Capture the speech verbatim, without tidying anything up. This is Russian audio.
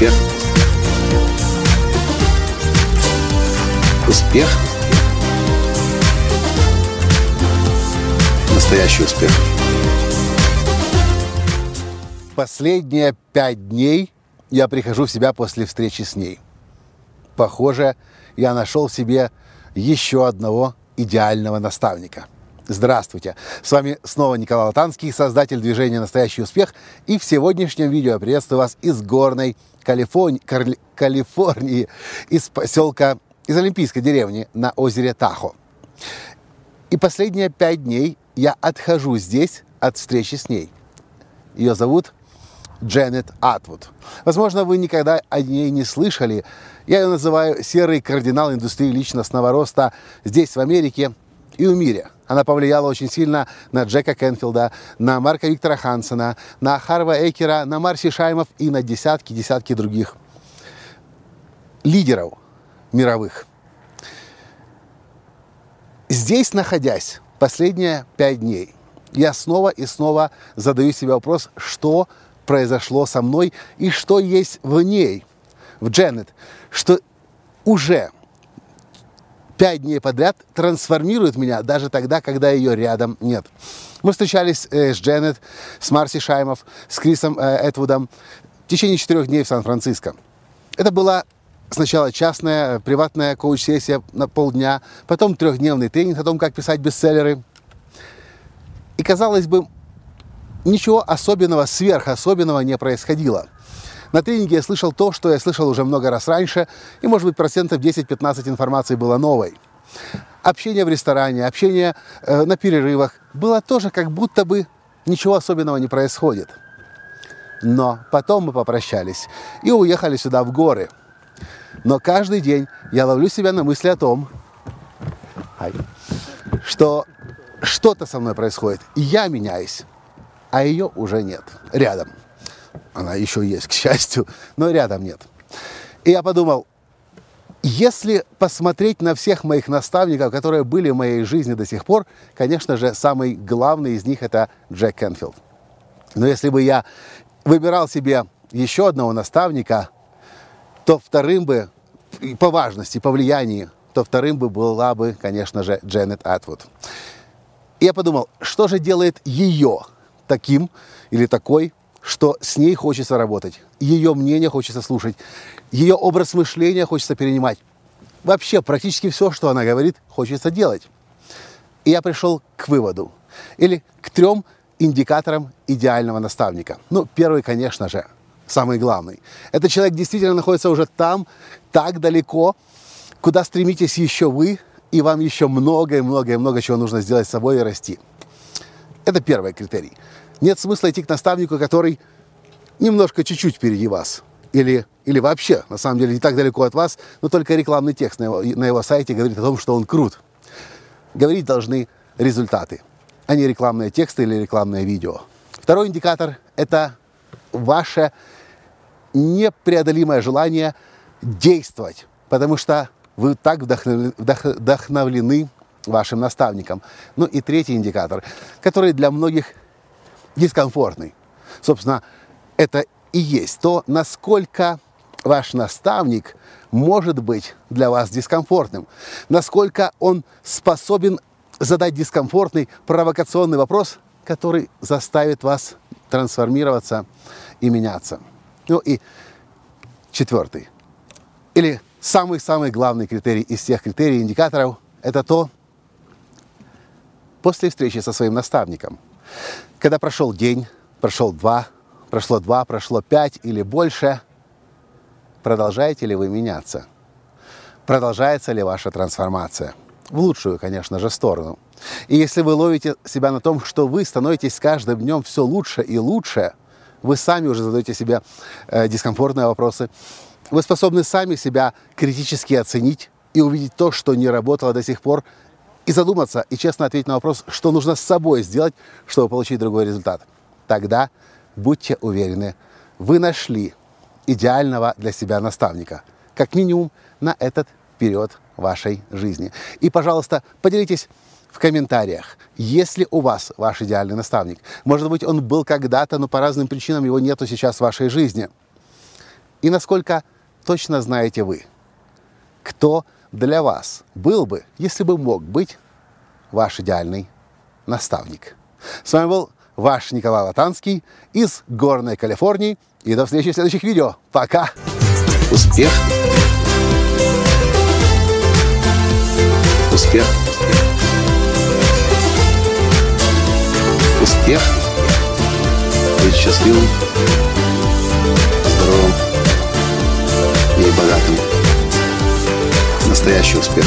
Успех. Успех. Настоящий успех. Последние пять дней я прихожу в себя после встречи с ней. Похоже, я нашел в себе еще одного идеального наставника. Здравствуйте! С вами снова Николай Латанский, создатель движения «Настоящий успех». И в сегодняшнем видео я приветствую вас из горной Калифорни... Кали... Калифорнии, из поселка, из олимпийской деревни на озере Тахо. И последние пять дней я отхожу здесь от встречи с ней. Ее зовут Дженет Этвуд. Возможно, вы никогда о ней не слышали. Я ее называю серый кардинал индустрии личностного роста здесь, в Америке и в мире. Она повлияла очень сильно на Джека Кенфилда, на Марка Виктора Хансена, на Харва Экера, на Марси Шаймов и на десятки-десятки других лидеров мировых. Здесь, находясь последние пять дней, я снова и снова задаю себе вопрос, что произошло со мной и что есть в ней, в Дженет, что уже пять дней подряд трансформирует меня даже тогда, когда ее рядом нет. Мы встречались э, с Дженет, с Марси Шаймов, с Крисом э, Этвудом в течение четырех дней в Сан-Франциско. Это была сначала частная, приватная коуч-сессия на полдня, потом трехдневный тренинг о том, как писать бестселлеры. И, казалось бы, ничего особенного, сверхособенного не происходило. На тренинге я слышал то, что я слышал уже много раз раньше, и, может быть, процентов десять-пятнадцать информации было новой. Общение в ресторане, общение э, на перерывах было тоже как будто бы ничего особенного не происходит. Но потом мы попрощались и уехали сюда, в горы. Но каждый день я ловлю себя на мысли о том, что что-то со мной происходит, и я меняюсь, а ее уже нет рядом. Она еще есть, к счастью, но рядом нет. И я подумал, если посмотреть на всех моих наставников, которые были в моей жизни до сих пор, конечно же, самый главный из них – это Джек Кенфилд. Но если бы я выбирал себе еще одного наставника, то вторым бы, по важности, по влиянию, то вторым бы была бы, конечно же, Дженет Этвуд. И я подумал, что же делает ее таким или такой, что с ней хочется работать, ее мнение хочется слушать, ее образ мышления хочется перенимать. Вообще, практически все, что она говорит, хочется делать. И я пришел к выводу, или к трем индикаторам идеального наставника. Ну, первый, конечно же, самый главный. Этот человек действительно находится уже там, так далеко, куда стремитесь еще вы, и вам еще многое-многое-много чего нужно сделать с собой и расти. Это первый критерий. Нет смысла идти к наставнику, который немножко чуть-чуть впереди вас. Или, или вообще, на самом деле, не так далеко от вас, но только рекламный текст на его, на его сайте говорит о том, что он крут. Говорить должны результаты, а не рекламные тексты или рекламное видео. Второй индикатор – это ваше непреодолимое желание действовать, потому что вы так вдохновлены, вдохновлены вашим наставником. Ну и третий индикатор, который для многих дискомфортный. Собственно, это и есть то, насколько ваш наставник может быть для вас дискомфортным, насколько он способен задать дискомфортный, провокационный вопрос, который заставит вас трансформироваться и меняться. Ну и четвертый, или самый-самый главный критерий из всех критерий индикаторов, это то, после встречи со своим наставником, когда прошел день, прошел два, прошло два, прошло пять или больше, продолжаете ли вы меняться? Продолжается ли ваша трансформация? В лучшую, конечно же, сторону. И если вы ловите себя на том, что вы становитесь с каждым днем все лучше и лучше, вы сами уже задаете себе э, дискомфортные вопросы, вы способны сами себя критически оценить и увидеть то, что не работало до сих пор, и задуматься, и честно ответить на вопрос, что нужно с собой сделать, чтобы получить другой результат. Тогда будьте уверены, вы нашли идеального для себя наставника, как минимум на этот период вашей жизни. И, пожалуйста, поделитесь в комментариях, есть ли у вас ваш идеальный наставник. Может быть, он был когда-то, но по разным причинам его нету сейчас в вашей жизни. И насколько точно знаете вы, кто для вас был бы, если бы мог быть, ваш идеальный наставник. С вами был ваш Николай Латанский из горной Калифорнии. И до встречи в следующих видео. Пока! Успех! Успех! Успех! Быть счастливым, здоровым и богатым. Настоящий успех!